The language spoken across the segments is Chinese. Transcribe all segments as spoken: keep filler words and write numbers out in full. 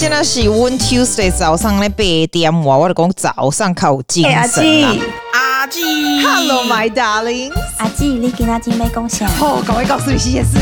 今天是 One Tuesday 早上的八点，我就說早上較有精神、啊欸、阿姊阿姊 Hello my darling 阿姊，你今天要說什麼？好，趕快告訴你這些事。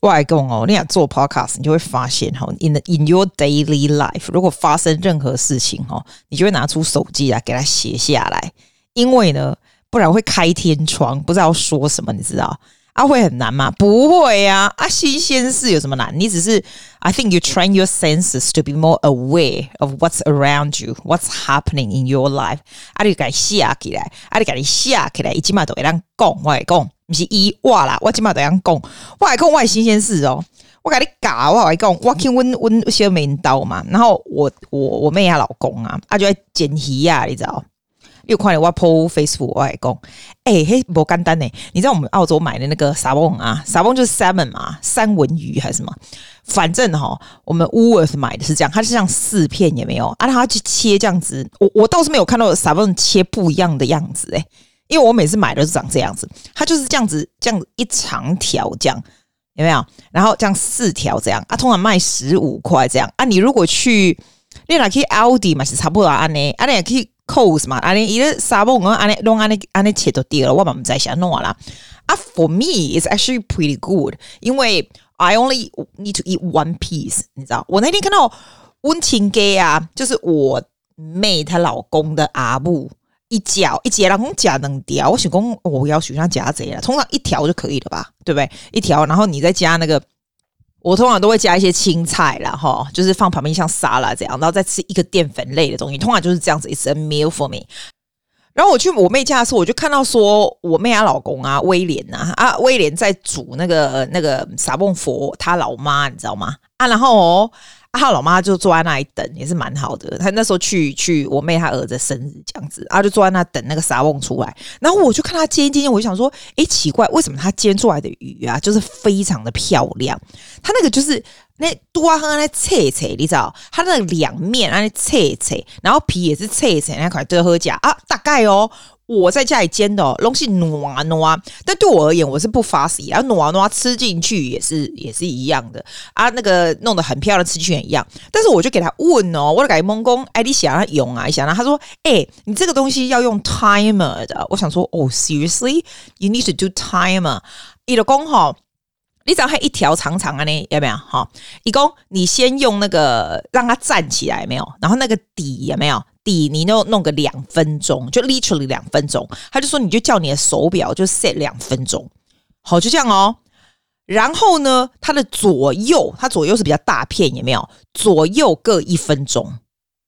我來說哦，你如果做 podcast 你就會發現 in, the, in your daily life 如果發生任何事情，你就會拿出手機來給它寫下來，因為呢不然會開天窗，不知道說什麼，你知道啊，会很难吗？不会啊！啊，新鲜事有什么难？你只是 ，I think you train your senses to be more aware of what's around you, what's happening in your life。啊，你该写起来，啊，你该写起来，伊即马都会当讲，我来讲，不是伊我啦，我即马都会当讲，我来讲我的新鲜事哦。我甲你教，我来讲，我去阮阮小妹兜嘛，然后我我我妹她老公啊，啊就在捡鱼啊，你知道？又看到我 po Facebook， 我来讲，哎、欸，嘿，不简单呢。你知道我们澳洲买的那个沙翁啊，沙翁就是 salmon 嘛，三文鱼还是什么？反正哈、哦，我们 Woolworth 买的是这样，它是像四片也没有啊，它去切这样子。我我倒是没有看到沙翁切不一样的样子哎、欸，因为我每次买都是长这样子，它就是这样子，这样子一长条这样，有没有？然后这样四条这样啊，通常卖十五块这样啊。你如果去，你若去 Aldi 嘛是差不多安尼，啊你若去。Coles 嘛，安尼伊咧沙煲我安尼弄安尼安尼切都掉了，我嘛唔知想弄啦。啊 ，for me it's actually pretty good， 因为 I only need to eat one piece， 你知道？我那天看到温情哥啊，就是我妹她老公的阿母，一脚一节人讲夹两条，我想讲我要许他夹这啦，通常一条就可以了吧，对不对？一条，然后你再加那个。我通常都会加一些青菜啦，哈，就是放旁边像沙拉这样，然后再吃一个淀粉类的东西。通常就是这样子 ，It's a meal for me。然后我去我妹家的时候，我就看到说我妹她老公啊，威廉啊，啊，威廉在煮那个那个撒蹦佛他老妈，你知道吗？啊，然后哦，啊、他老妈就坐在那里等，也是蛮好的。他那时候去去我妹她儿子生日这样子，啊，就坐在那等那个撒蹦出来。然后我就看他煎一煎，我就想说，哎，奇怪，为什么他煎出来的鱼啊，就是非常的漂亮？他那个就是那多和那切切，你知道？他那两面那切切，然后皮也是切切，那块都喝假啊，大概哦。我在家里煎的东西暖暖，但对我而言我是不发喜，然后暖暖吃进去也是也是一样的啊，那个弄得很漂亮，吃进去也一样。但是我就给他问哦，我就给他问说，哎，你想要用啊？想要？他说，哎，你这个东西要用 timer 的。我想说，哦 ，seriously， you need to do timer。伊就讲吼。你只要一条长长的呢，有没有？哈、哦，一共你先用那个让它站起来，有没有？然后那个底有没有？底你弄弄个两分钟，就 literally 两分钟。他就说你就叫你的手表就 set 两分钟，好，就这样哦。然后呢，它的左右，它左右是比较大片，有没有？左右各一分钟，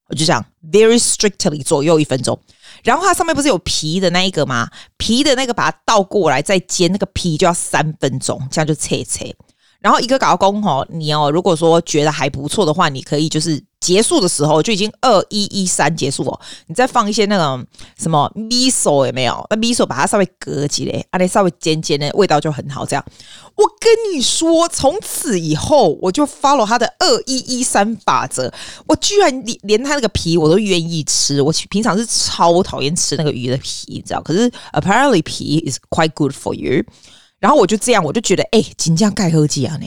我就这样 very strictly 左右一分钟。然后它上面不是有皮的那一个吗？皮的那个把它倒过来再煎，那个皮就要三分钟，这样就切切。然后一个搞工吼，你哦，如果说觉得还不错的话，你可以就是结束的时候就已经二一一三结束哦，你再放一些那种什么 miso 有没有？那 miso 把它稍微隔几嘞，啊，那稍微煎煎的味道就很好。这样，我跟你说，从此以后我就 follow 它的二一一三法则，我居然连它那个皮我都愿意吃。我平常是超讨厌吃那个鱼的皮，你知道？可是 apparently 皮 is quite good for you。然后我就这样，我就觉得，哎、欸，真正该喝几啊呢？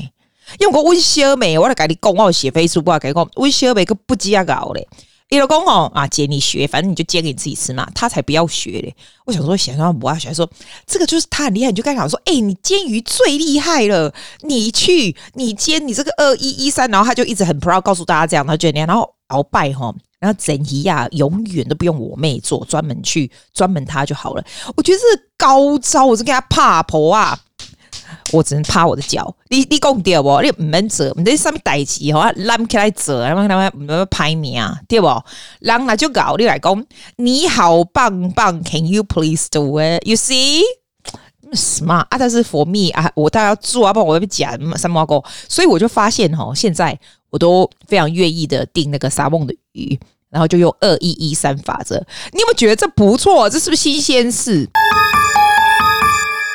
因为我温小妹，我来跟你讲，我写 Facebook， 我跟你讲，温小妹个不加搞嘞。伊就讲哦，啊姐你学，反正你就煎给你自己吃嘛，她才不要学嘞。我想说，想让我阿学说，这个就是她很厉害，你就跟她讲说，哎、欸，你煎鱼最厉害了，你去你煎你这个二一一三，然后她就一直很 proud 告诉大家这样，她觉得然后鳌拜哈。然后整鱼啊，永远都不用我妹做，专门去专门她就好了。我觉得这高招，我是给她怕婆啊，我只能趴我的脚。你你讲对不？你唔免做，唔得上面代志吼，揽起来做，然后他们唔要排名对不？人来就搞，你来讲，你好棒棒 ，Can you please do it? You see?smart 啊，但是 for me 啊，我大概要做啊，不然我会被夹三毛狗。所以我就发现哈、哦，现在我都非常愿意的订那个沙梦的鱼，然后就用二一一三法则。你有没有觉得这不错？这是不是新鲜事？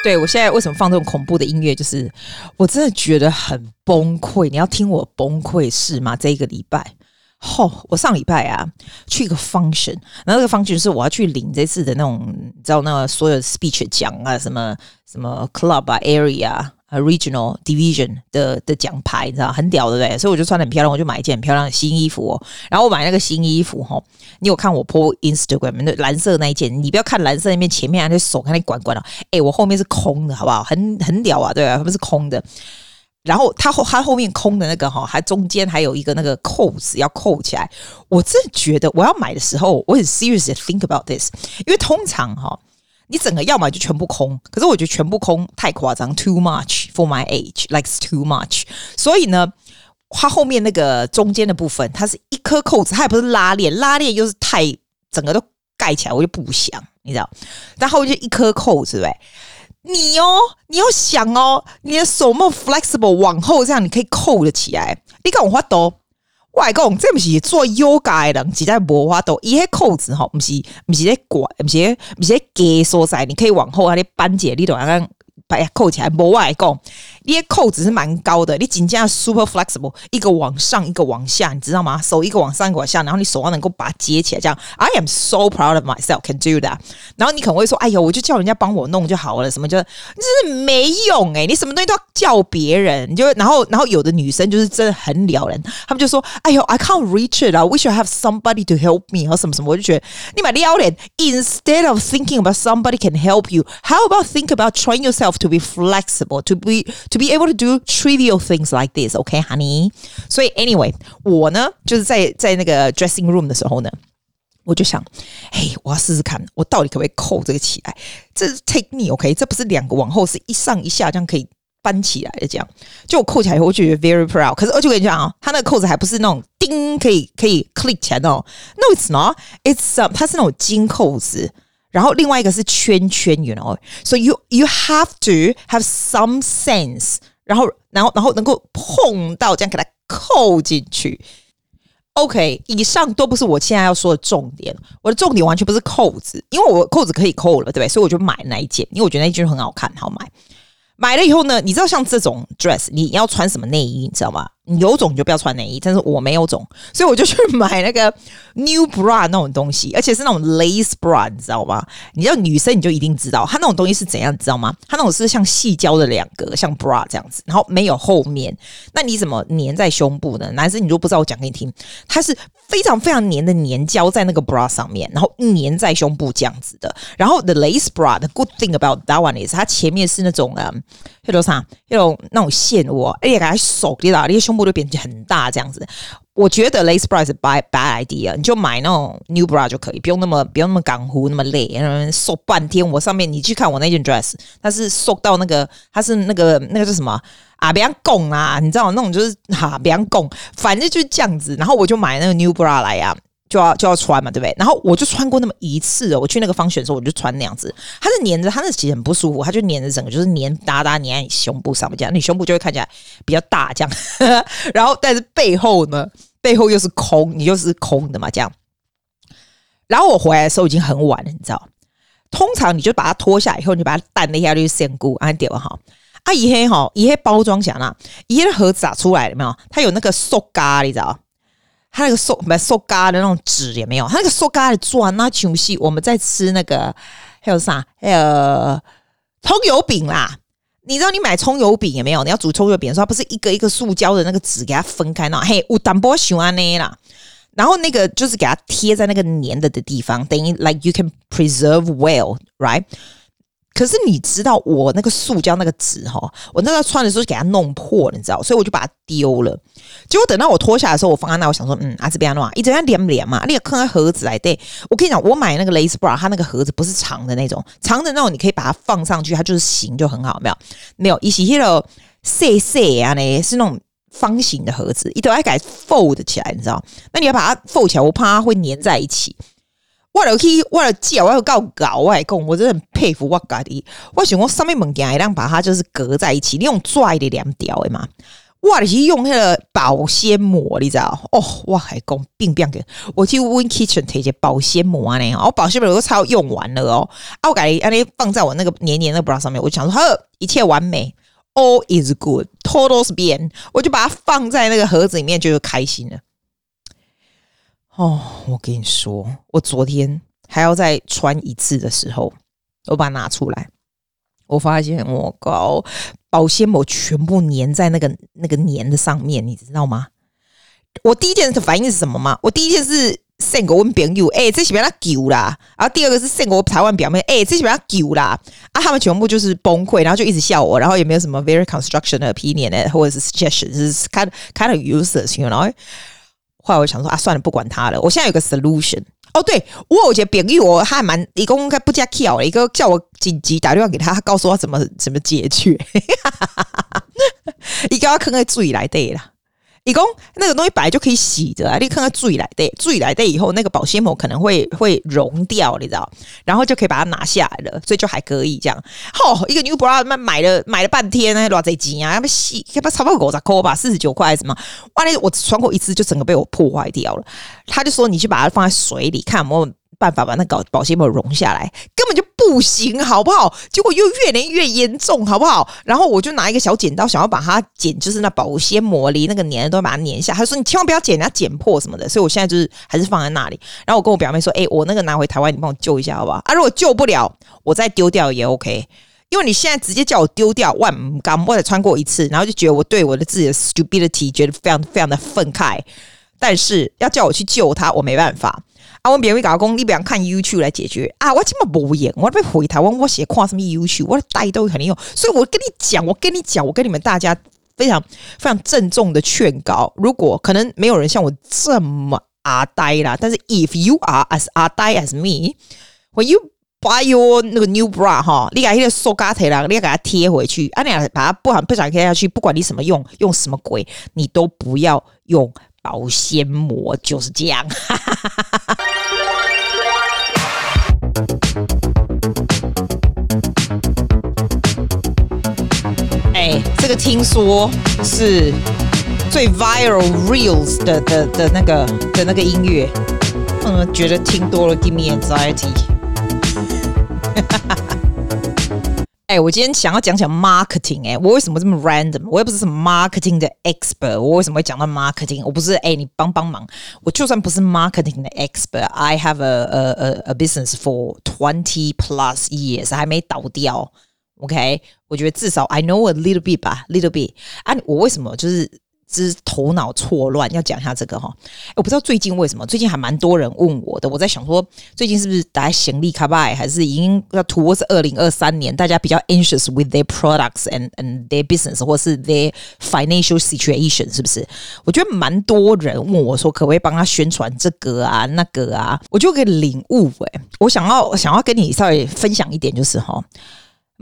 对，我现在为什么放这种恐怖的音乐？就是我真的觉得很崩溃。你要听我崩溃是吗？这一个礼拜。哦，我上礼拜啊去一个 function， 然后这个 function 是我要去领这次的那种，你知道那个所有 speech 奖啊，什么什么 club 啊 area 啊 Regional Division 的的奖牌，你知道，很屌，对不对？所以我就穿得很漂亮，我就买一件很漂亮的新衣服哦。然后我买那个新衣服哦，你有看我 po Instagram 那蓝色那一件？你不要看蓝色那边前面那手看那管管了，哎，我后面是空的，好不好？很很屌啊，对啊，他们是空的。然后他后他后面空的那个哈，还中间还有一个那个扣子要扣起来。我真的觉得我要买的时候，我很 seriously think about this， 因为通常哈。你整个要么就全部空，可是我觉得全部空太夸张 ，too much for my age, like it's too much。所以呢，它后面那个中间的部分，它是一颗扣子，它也不是拉链，拉链又是太整个都盖起来，我就不想，你知道？然后就一颗扣子，对。你哦，你要想哦，你的手没有 flexible 往后这样，你可以扣得起来。你看我发抖。我来讲，这不是做 yoga 的人，实在无法度。伊迄扣子吼，不是不是咧管，不是不是咧解所在，你可以往后啊咧扳解，你懂啊？把它扣起来。无我来讲，你迄扣子是蛮高的，你真正 super flexible， 一个往上，一个往下，你知道吗？手一个往上，一个往下，然后你手要能够把它接起来，这样。I am so proud of myself, can do that。然后你可能会说，哎呦，我就叫人家帮我弄就好了，什么就真是没用哎、欸，你什么东西都要叫别人，你就然后然后有的女生就是真的很撩人，他们就说，哎呦 ，I can't reach it，I wish I have somebody to help me， 和什么什么，我就觉得你蛮撩人。Instead of thinking about somebody can help you, how about think about trying yourself to be flexible, to be to be able to do trivial things like this, okay, honey? 所以 anyway， 我呢就是在在那个 dressing room 的时候呢，我就想，嘿，我要试试看，我到底可不可以扣这个起来？这是 technique, OK？ 这不是两个往后，是一上一下这样可以搬起来的这样。就我扣起来以后，我就觉得 very proud。可是我就跟你讲啊、哦，它那个扣子还不是那种叮可以可以 click 起来的哦。No, it's not. It's、um, 它是那种金扣子。然后另外一个是圈圈 you know. So you, you have to have some sense. 然后然后然后能够碰到这样给它扣进去。OK， 以上都不是我现在要说的重点。我的重点完全不是扣子，因为我扣子可以扣了，对不对？所以我就买那一件，因为我觉得那一件很好看，好买。买了以后呢，你知道像这种 dress， 你要穿什么内衣，你知道吗？你有种你就不要穿内衣，但是我没有种，所以我就去买那个 new bra 那种东西，而且是那种 lace bra， 你知道吗？你知道女生你就一定知道，它那种东西是怎样，你知道吗？它那种是像细胶的两个，像 bra 这样子，然后没有后面，那你怎么粘在胸部呢？男生你都不知道，我讲给你听，它是非常非常粘的粘胶在那个 bra 上面，然后粘在胸部这样子的。然后 the lace bra， the good thing about that one is 它前面是那种呃，那种啥，那种那种线窝，而且还手你啦，你胸。胸部就变很大这样子，我觉得 lace bra 是 bad bad idea， 你就买那种 new bra 就可以，不用那么不用那么港糊那么累，瘦半天。我上面你去看我那件 dress， 它是瘦到那个，它是那个那个叫什么啊？别拱啊，你知道那种就是哈别拱，反正就是这样子。然后我就买那个 new bra 来呀、啊，就要就要穿嘛，对不对？然后我就穿过那么一次、哦，我去那个function的时候我就穿那样子，它是粘着，它那其实很不舒服，它就粘着整个就是粘哒哒粘在你胸部上面这样，你胸部就会看起来比较大这样。然后但是背后呢，背后又是空，你就是空的嘛这样。然后我回来的时候已经很晚了，你知道？通常你就把它脱下以后，你就把它弹了一下就是仙菇，安掉哈。啊，一黑哈，一黑包装起来啦，一黑的盒子打出来了没有？它有那个塑胶，你知道？它那个塑不塑胶的那种纸也没有，它那个塑胶的砖那像是我们在吃那个还有啥还有葱油饼啦，你知道你买葱油饼也没有，你要煮葱油饼的时候，它不是一个一个塑胶的那个纸给它分开呢？嘿，有淡薄像安尼啦。然后那个就是给它贴在那个粘的的地方，等于 like you can preserve well, right？可是你知道我那个塑胶那个纸哈，我那个穿的时候给它弄破了，你知道，所以我就把它丢了。结果等到我脱下来的时候，我放在那，我想说，嗯，啊这边弄啊，一直要连连嘛，你也看看盒子来对。我跟你讲，我买那个 lace bra， 它那个盒子不是长的那种，长的那种你可以把它放上去，它就是型就很好，没有没有，一些那种细细啊呢，是那种方形的盒子，一定要给它 fold 起来，你知道？那你要把它 fold 起来，我怕它会粘在一起。我就去，我就借，我有够搞，我来讲，我真的很佩服我家己。我想讲，上面物件会当把它就是隔在一起，你用拽的两条的嘛。我就是用那个保鲜膜，你知道？哦，我还讲并不个，我去 Win Kitchen 摕一保鲜膜呢，我保鲜膜都超用完了哦。啊，我改安尼放在我那个黏黏的 bra 上面，我就想说，呵，一切完美 ，all is good， total is bien， 我就把它放在那个盒子里面，就开心了。哦，我跟你说，我昨天还要再穿一次的时候，我把它拿出来，我发现我靠，保鲜膜全部粘在那个那个粘的上面，你知道吗？我第一件的反应是什么吗？我第一件是send给我们朋友，欸，这是要怎么救啦？然后第二个是send给我台湾表妹，欸，这是要怎么救啦？啊，他们全部就是崩溃，然后就一直笑我，然后也没有什么 very construction 的 opinion 或者是 suggestion， 是 kind kind of useless， you know？ 后来我想说啊，算了，不管他了。我现在有个 solution。哦，对，我有一个朋友哦，他还蛮，他说他不太巧的，他叫我紧急打电话给他，他告诉我怎么怎么解决。他叫我放在水里面啦。你说那个东西本来就可以洗的啊，你看看水里面，水里面以后那个保鲜膜可能会会溶掉，你知道，然后就可以把它拿下来了，所以就还可以这样。哦，一个 new bra 买了买了半天呢，多少钱啊？要不洗，要不差不多五十块吧，四十九块什么？哇，那我穿过一次就整个被我破坏掉了。他就说你去把它放在水里，看有没有办法把那个保鲜膜溶下来，根本就不行，好不好？结果又越来越严重，好不好？然后我就拿一个小剪刀，想要把它剪，就是那保鲜膜离那个粘的都把它粘下。他说你千万不要剪，你要剪破什么的。所以我现在就是还是放在那里。然后我跟我表妹说，哎、欸，我那个拿回台湾，你帮我救一下，好不好？啊，如果救不了，我再丢掉也 OK。因为你现在直接叫我丢掉，万不敢，我才穿过一次，然后就觉得我对我的自己的 stupidity 觉得非常非常的愤慨。但是要叫我去救他，我没办法。啊，我别人会说你不想看 YouTube 来解决啊！我现在没用，我要回台湾，我是看什么 YouTube， 我带都很有。所以我跟你讲，我跟你讲，我跟你们大家非常非常郑重的劝告：如果可能没有人像我这么阿呆啦，但是 if you are as 阿呆 as me， when you buy your 那个 new bra 哈，你把那个塑胶袋啦，你要给它贴回去，啊，你把它不管不想贴下去，不管你什么用用什么鬼，你都不要用。保鲜膜就是这样。哎，这个听说是最 viral reels 的的的那个的那个音乐，嗯，觉得听多了 give me anxiety。哎、欸，我今天想要讲讲 marketing， 哎、欸，我为什么这么 random？ 我又不是什么 marketing 的 expert， 我为什么会讲到 marketing？ 我不是哎、欸，你帮帮忙。我就算不是 marketing 的 expert，I have a a a business for twenty plus years， 还没倒掉。OK， 我觉得至少 I know a little bit 吧 ，little bit。啊，我为什么就是只头脑错乱？要讲一下这个哈、欸。我不知道最近为什么，最近还蛮多人问我的。我在想说，最近是不是大家行李卡拜，还是已经要突破是二零二三年，大家比较 anxious with their products and and their business， 或是 their financial situation， 是不是？我觉得蛮多人问我说，可不可以帮他宣传这个啊、那个啊？我就可以领悟哎、欸，我想要想要跟你稍微分享一点，就是哈。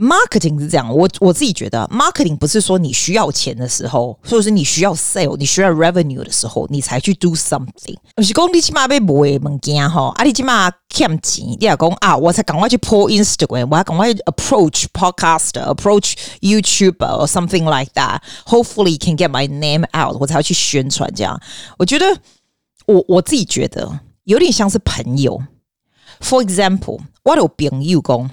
marketing 是这样，我我自己觉得 marketing 不是说你需要钱的时候，或者是你需要 sale， 你需要 revenue 的时候，你才去 do something。不是说你现在要买东西吼，啊你现在欠钱，你要说啊，我才赶快去 po Instagram， 我要赶快 approach podcaster， approach YouTuber or something like that。Hopefully can get my name out， 我才要去宣传这样。我觉得我我自己觉得有点像是朋友。For example， 我有朋友说。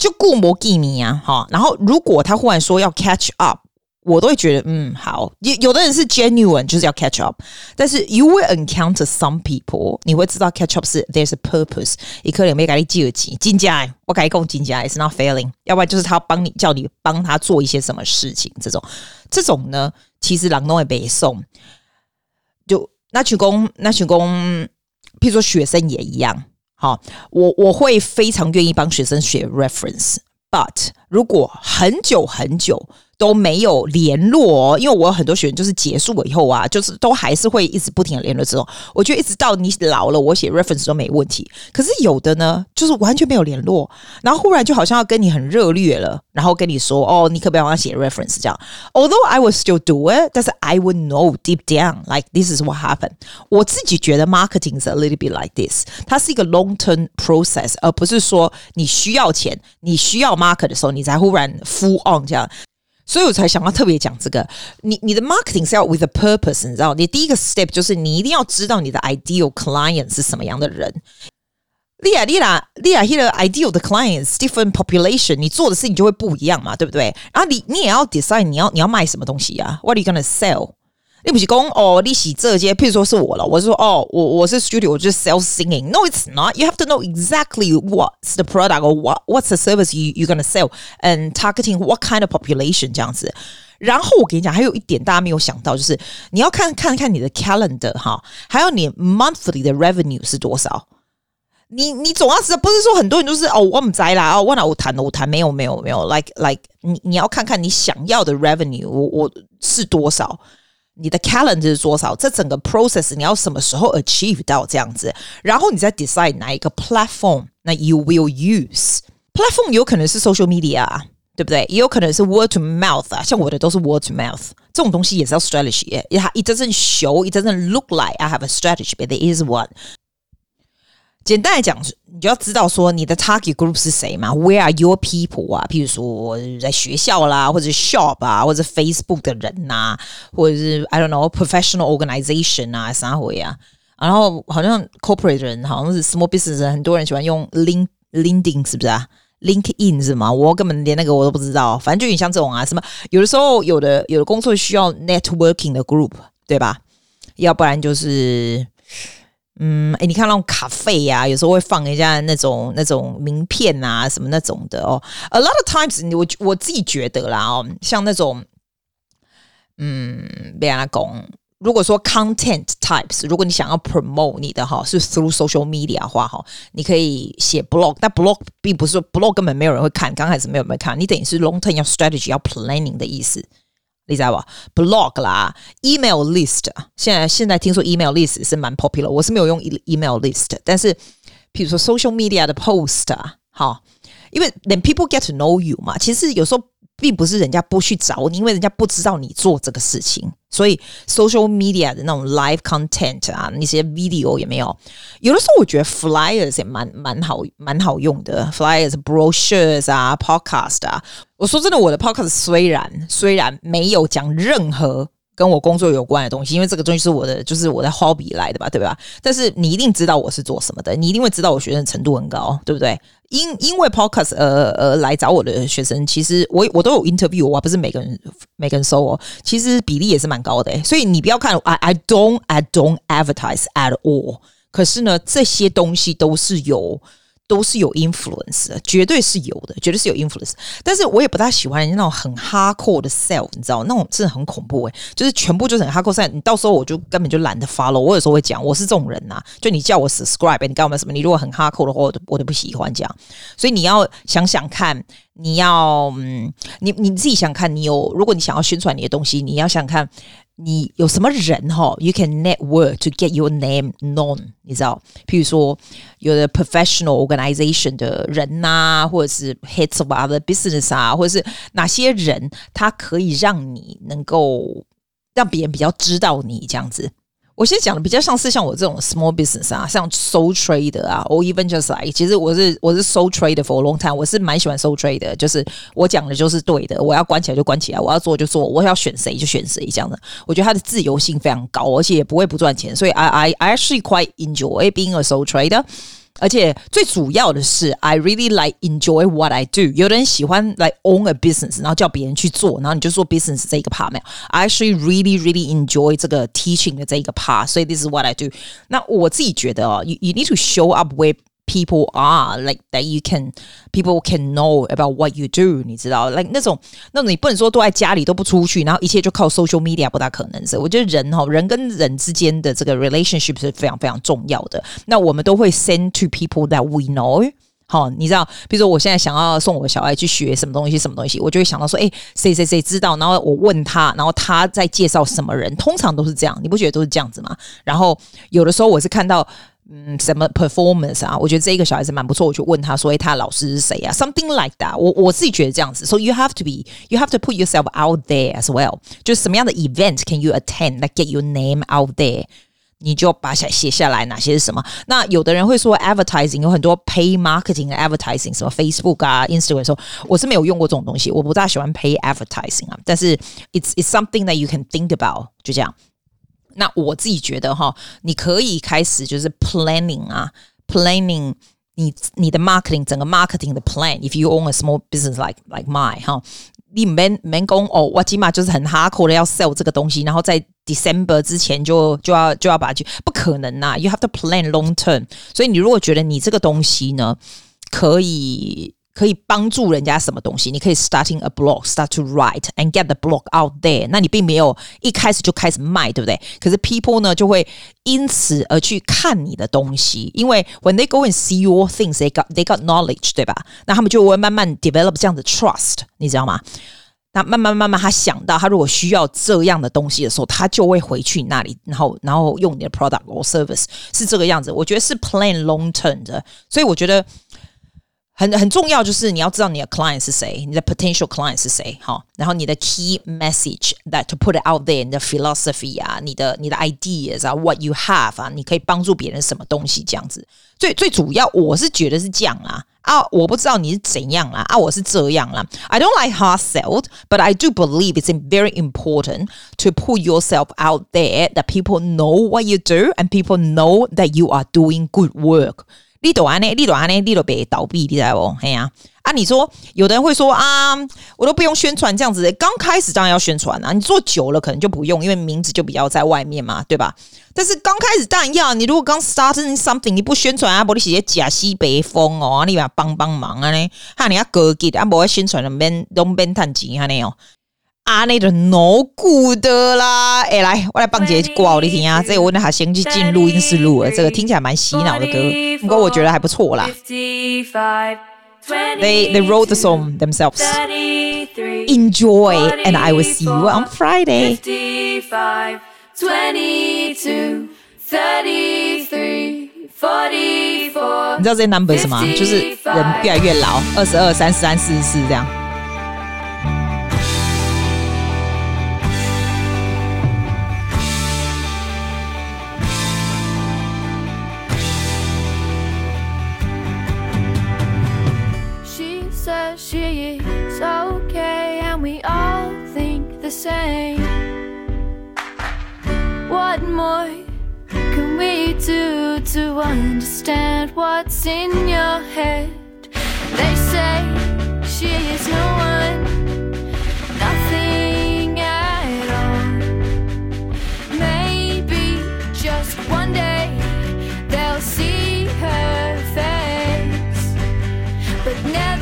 就顾摩给你啊，哈，然后如果他忽然说要 catch up， 我都会觉得嗯好，有的人是 genuine 就是要 catch up， 但是 you will encounter some people， 你会知道 catch up 是 there's a purpose， 他可能要给你借钱，真的，我跟你说真的 it's not failing， 要不然就是他帮你叫你帮他做一些什么事情，这种这种呢，其实人都会被送，就那群工那群工，譬如说学生也一样。好，我我会非常愿意帮学生写 reference， but 如果很久很久都没有联络、哦，因为我有很多学生就是结束了以后啊，就是都还是会一直不停的联络这种。我觉得一直到你老了，我写 reference 都没问题。可是有的呢，就是完全没有联络，然后忽然就好像要跟你很热烈了，然后跟你说哦，你可不可以帮他写 reference 这样 ？Although I would still do it， 但是 I would know deep down like this is what happened。我自己觉得 marketing is a little bit like this， 它是一个 long term process， 而不是说你需要钱、你需要 market 的时候，你才忽然 full on 这样。所以我才想要特别讲这个，你你的 marketing 是要 with a purpose， 你知道，你第一个 step 就是你一定要知道你的 ideal client 是什么样的人。你啊你啊你啊，那个 ideal 的 clients different population， 你做的事情就会不一样嘛，对不对？然后你你也要 decide 你要你要卖什么东西啊 ？What are you gonna sell？你不是讲哦，你是这些，譬如说是我了，我是说哦，我我是 studio， 我就是 self singing。No, it's not. You have to know exactly what's the product or what what's the service you you're gonna sell and targeting what kind of population 这样子。然后我跟你讲，还有一点大家没有想到，就是你要看看看你的 calendar 哈，还有你 monthly 的 revenue 是多少。你你总要知道，不是说很多人都是哦，我不知道啦，哦，我哪有谈我谈没有没有没有 ，like like 你你要看看你想要的 revenue 我我是多少。你的 calendar 是多少？这整个 process 你要什么时候 achieve 到这样子？然后你再 decide 哪一个 platform 那 you will use。platform 有可能是 social media 啊，对不对？也有可能是 word to mouth 啊，像我的都是 word to mouth。这种东西也是要 strategy。It doesn't show, it doesn't look like I have a strategy, but there is one。简单来讲，你就要知道说你的 target group 是谁嘛 ？Where are your people 啊？譬如说在学校啦，或者 shop 啊，或者 Facebook 的人呐、啊，或者是 I don't know professional organization 啊，啥回啊？然后好像 corporate 的人，好像是 small business 人，很多人喜欢用 link LinkedIn 是不是啊 ？LinkedIn 是吗？我根本连那个我都不知道。反正就你像这种啊，什么有的时候有的有的工作需要 networking 的 group 对吧？要不然就是。嗯，哎，你看那种咖啡啊，有时候会放一下那种那种名片啊，什么那种的哦。A lot of times， 我我自己觉得啦哦，像那种，嗯，别人讲，如果说 content types， 如果你想要 promote 你的哈、哦，是 through social media 的话哈、哦，你可以写 blog， 但 blog 并不是说 blog 根本没有人会看，刚开始没有人会看，你等于是 long term 要 strategy 要 planning 的意思。你知道吧 ？blog 啦 ，email list， 现在现在听说 email list 是蛮 popular， 我是没有用 email list， 但是比如说 social media 的 post 啊，好，因为 then people get to know you 嘛，其实有时候并不是人家不去找你，因为人家不知道你做这个事情，所以 social media 的那种 live content 啊，那些 video 也没有。有的时候我觉得 flyers 也蛮蛮好蛮好用的 ，flyers、brochures 啊 ，podcast 啊。我说真的，我的 podcast 虽然虽然没有讲任何跟我工作有关的东西，因为这个东西是我的，就是我的 hobby 来的吧，对吧？但是你一定知道我是做什么的，你一定会知道我学生程度很高，对不对？因因为 podcast 呃呃来找我的学生，其实我我都有 interview， 我不是每个人每个人收哦，其实比例也是蛮高的，所以你不要看 I I don't I don't advertise at all， 可是呢，这些东西都是有。都是有 influence 的，绝对是有的，绝对是有 influence。但是我也不大喜欢那种很 hardcore 的 self， 你知道，那种真的很恐怖哎、欸，就是全部就是很 hardcore self。你到时候我就根本就懒得 follow。我有时候会讲，我是这种人呐、啊，就你叫我 subscribe，、欸、你干嘛什么？你如果很 hardcore 的话，我都我都不喜欢这样。所以你要想想看，你要嗯，你你自己想看，你有如果你想要宣传你的东西，你要想看。你有什么人哈 ？You can network to get your name known， 你知道？譬如说，有的 professional organization 的人呐、啊，或者是 heads of other business 啊，或者是哪些人，他可以让你能够让别人比较知道你这样子。我现在讲的比较像是像我这种 small business 啊，像 sole trader 啊 ，or even just like， 其实我是我是 sole trader for a long time， 我是蛮喜欢 sole trader， 就是我讲的就是对的，我要关起来就关起来，我要做就做，我要选谁就选谁这样的。我觉得它的自由性非常高，而且也不会不赚钱，所以 I I I actually quite enjoy being a sole trader。而且最主要的是 I really like enjoy what I do。 有的人喜欢 like own a business， 然后叫别人去做，然后你就做 business 这一个 part， 没有 I actually really really enjoy 这个 teaching 的这一个 part， 所以 this is what I do。 那我自己觉得、哦、you, you need to show up where people are like that you can people can know about what you do， 你知道 like 那种那种你不能说都在家里都不出去，然后一切就靠 social media， 不大可能是。我觉得人、哦、人跟人之间的这个 relationship 是非常非常重要的。那我们都会 send to people that we know， 好、哦，你知道，比如说我现在想要送我小孩去学什么东西什么东西，我就会想到说，哎，谁谁谁知道，然后我问他，然后他在介绍什么人，通常都是这样，你不觉得都是这样子吗？然后有的时候我是看到嗯，什么 performance 啊？我觉得这一个小孩子蛮不错，我就问他说：“哎，他老师是谁啊 ？”Something like that 我。我我自己觉得这样子，so you have to be, you have to put yourself out there as well。就是什么样的 event can you attend that get your name out there？ 你就把写下来哪些是什么。那有的人会说 advertising， 有很多 pay marketing 的 advertising， 什么 Facebook 啊、Instagram 说，我是没有用过这种东西，我不大喜欢 pay advertising 啊。但是 it's it's something that you can think about， 就这样。那我自己觉得哈，你可以开始就是 planning 啊 ，planning 你你的 marketing 整个 marketing 的 plan。If you own a small business like like mine 哈，你不用不用说哦，我现在就是很 hardcore 的要 sell 这个东西，然后在 December 之前就就要就要把它，不可能啦， you have to plan long term。 所以你如果觉得你这个东西呢可以可以帮助人家什么东西，你可以 starting a blog, start to write and get the blog out there。 那你并没有一开始就开始卖，对不对？可是 people 呢就会因此而去看你的东西，因为 when they go and see your things, they got, they got knowledge, 对吧？那他们就会慢慢 develop 这样的 trust， 你知道吗？那慢慢慢慢他想到他如果需要这样的东西的时候，他就会回去那里，然后然后用你的 product or service， 是这个样子。我觉得是 plan long term 的。所以我觉得很, 很重要，就是你要知道你的 client 是谁，你的 potential client 是谁，好，然后你的 key message that to put it out there， 你的 philosophy 啊，你的你的 ideas 啊 ，what you have 啊，你可以帮助别人什么东西这样子。最最主要，我是觉得是这样啦。啊，我不知道你是怎样啦，啊，我是这样啦。I don't like hard sell, but I do believe it's very important to put yourself out there that people know what you do and people know that you are doing good work。你就这样，你就这样，你就不会倒闭，你知道吗？对啊。啊，你说有的人会说啊，我都不用宣传这样子，刚开始当然要宣传啊，你做久了可能就不用，因为名字就比较在外面嘛，对吧？但是刚开始当然要，你如果刚 starting something 你不宣传啊，不然你是假西北风哦，你帮帮忙啊，啊你要高级啊，不然宣传就不用，都不用赚钱啊这样哦。啊，那就 no good 啦！哎、欸，来，我来放一个歌给你听啊。这个我那还先去进录音室录了，这个听起来蛮洗脑的歌，不过我觉得还不错啦。They they wrote the song themselves. Enjoy, and I will see you on Friday.你知道这些 numbers 吗？就是人越来越老，二十二、三十三、四十四这样。She is okay and we all think the same. What more can we do to understand what's in your head? They say she is no one, nothing at all. Maybe just one day they'll see her face, but never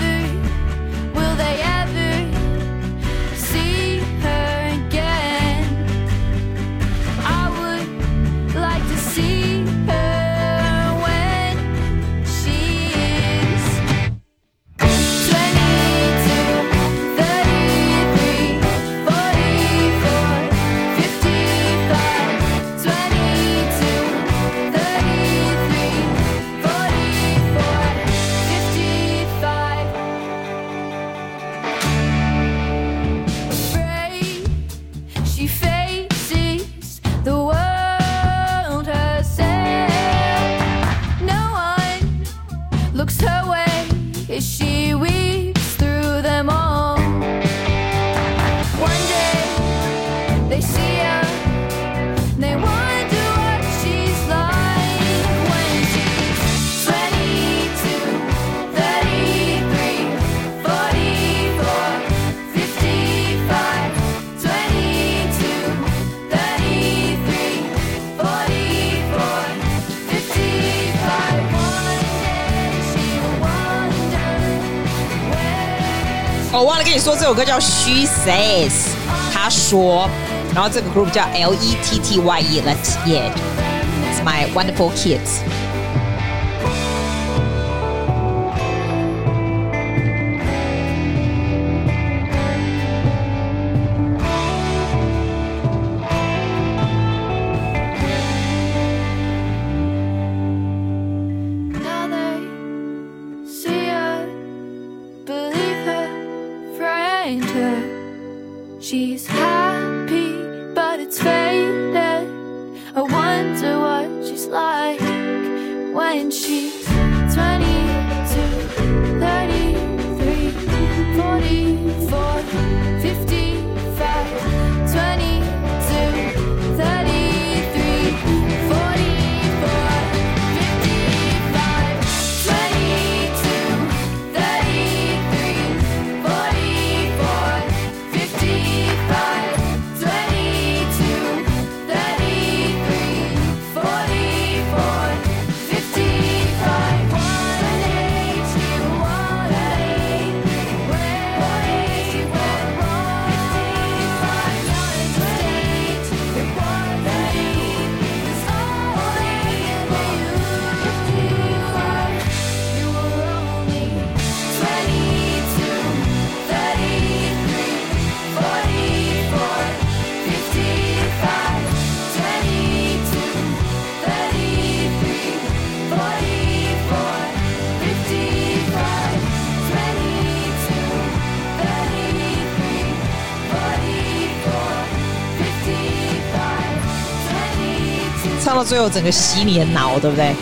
我忘了跟你说，这首歌叫 She Says， 她说，然后这个 group 叫 L E T T Y E Let's Yet， It's my wonderful kids。唱到最后整个洗你的脑，对不对？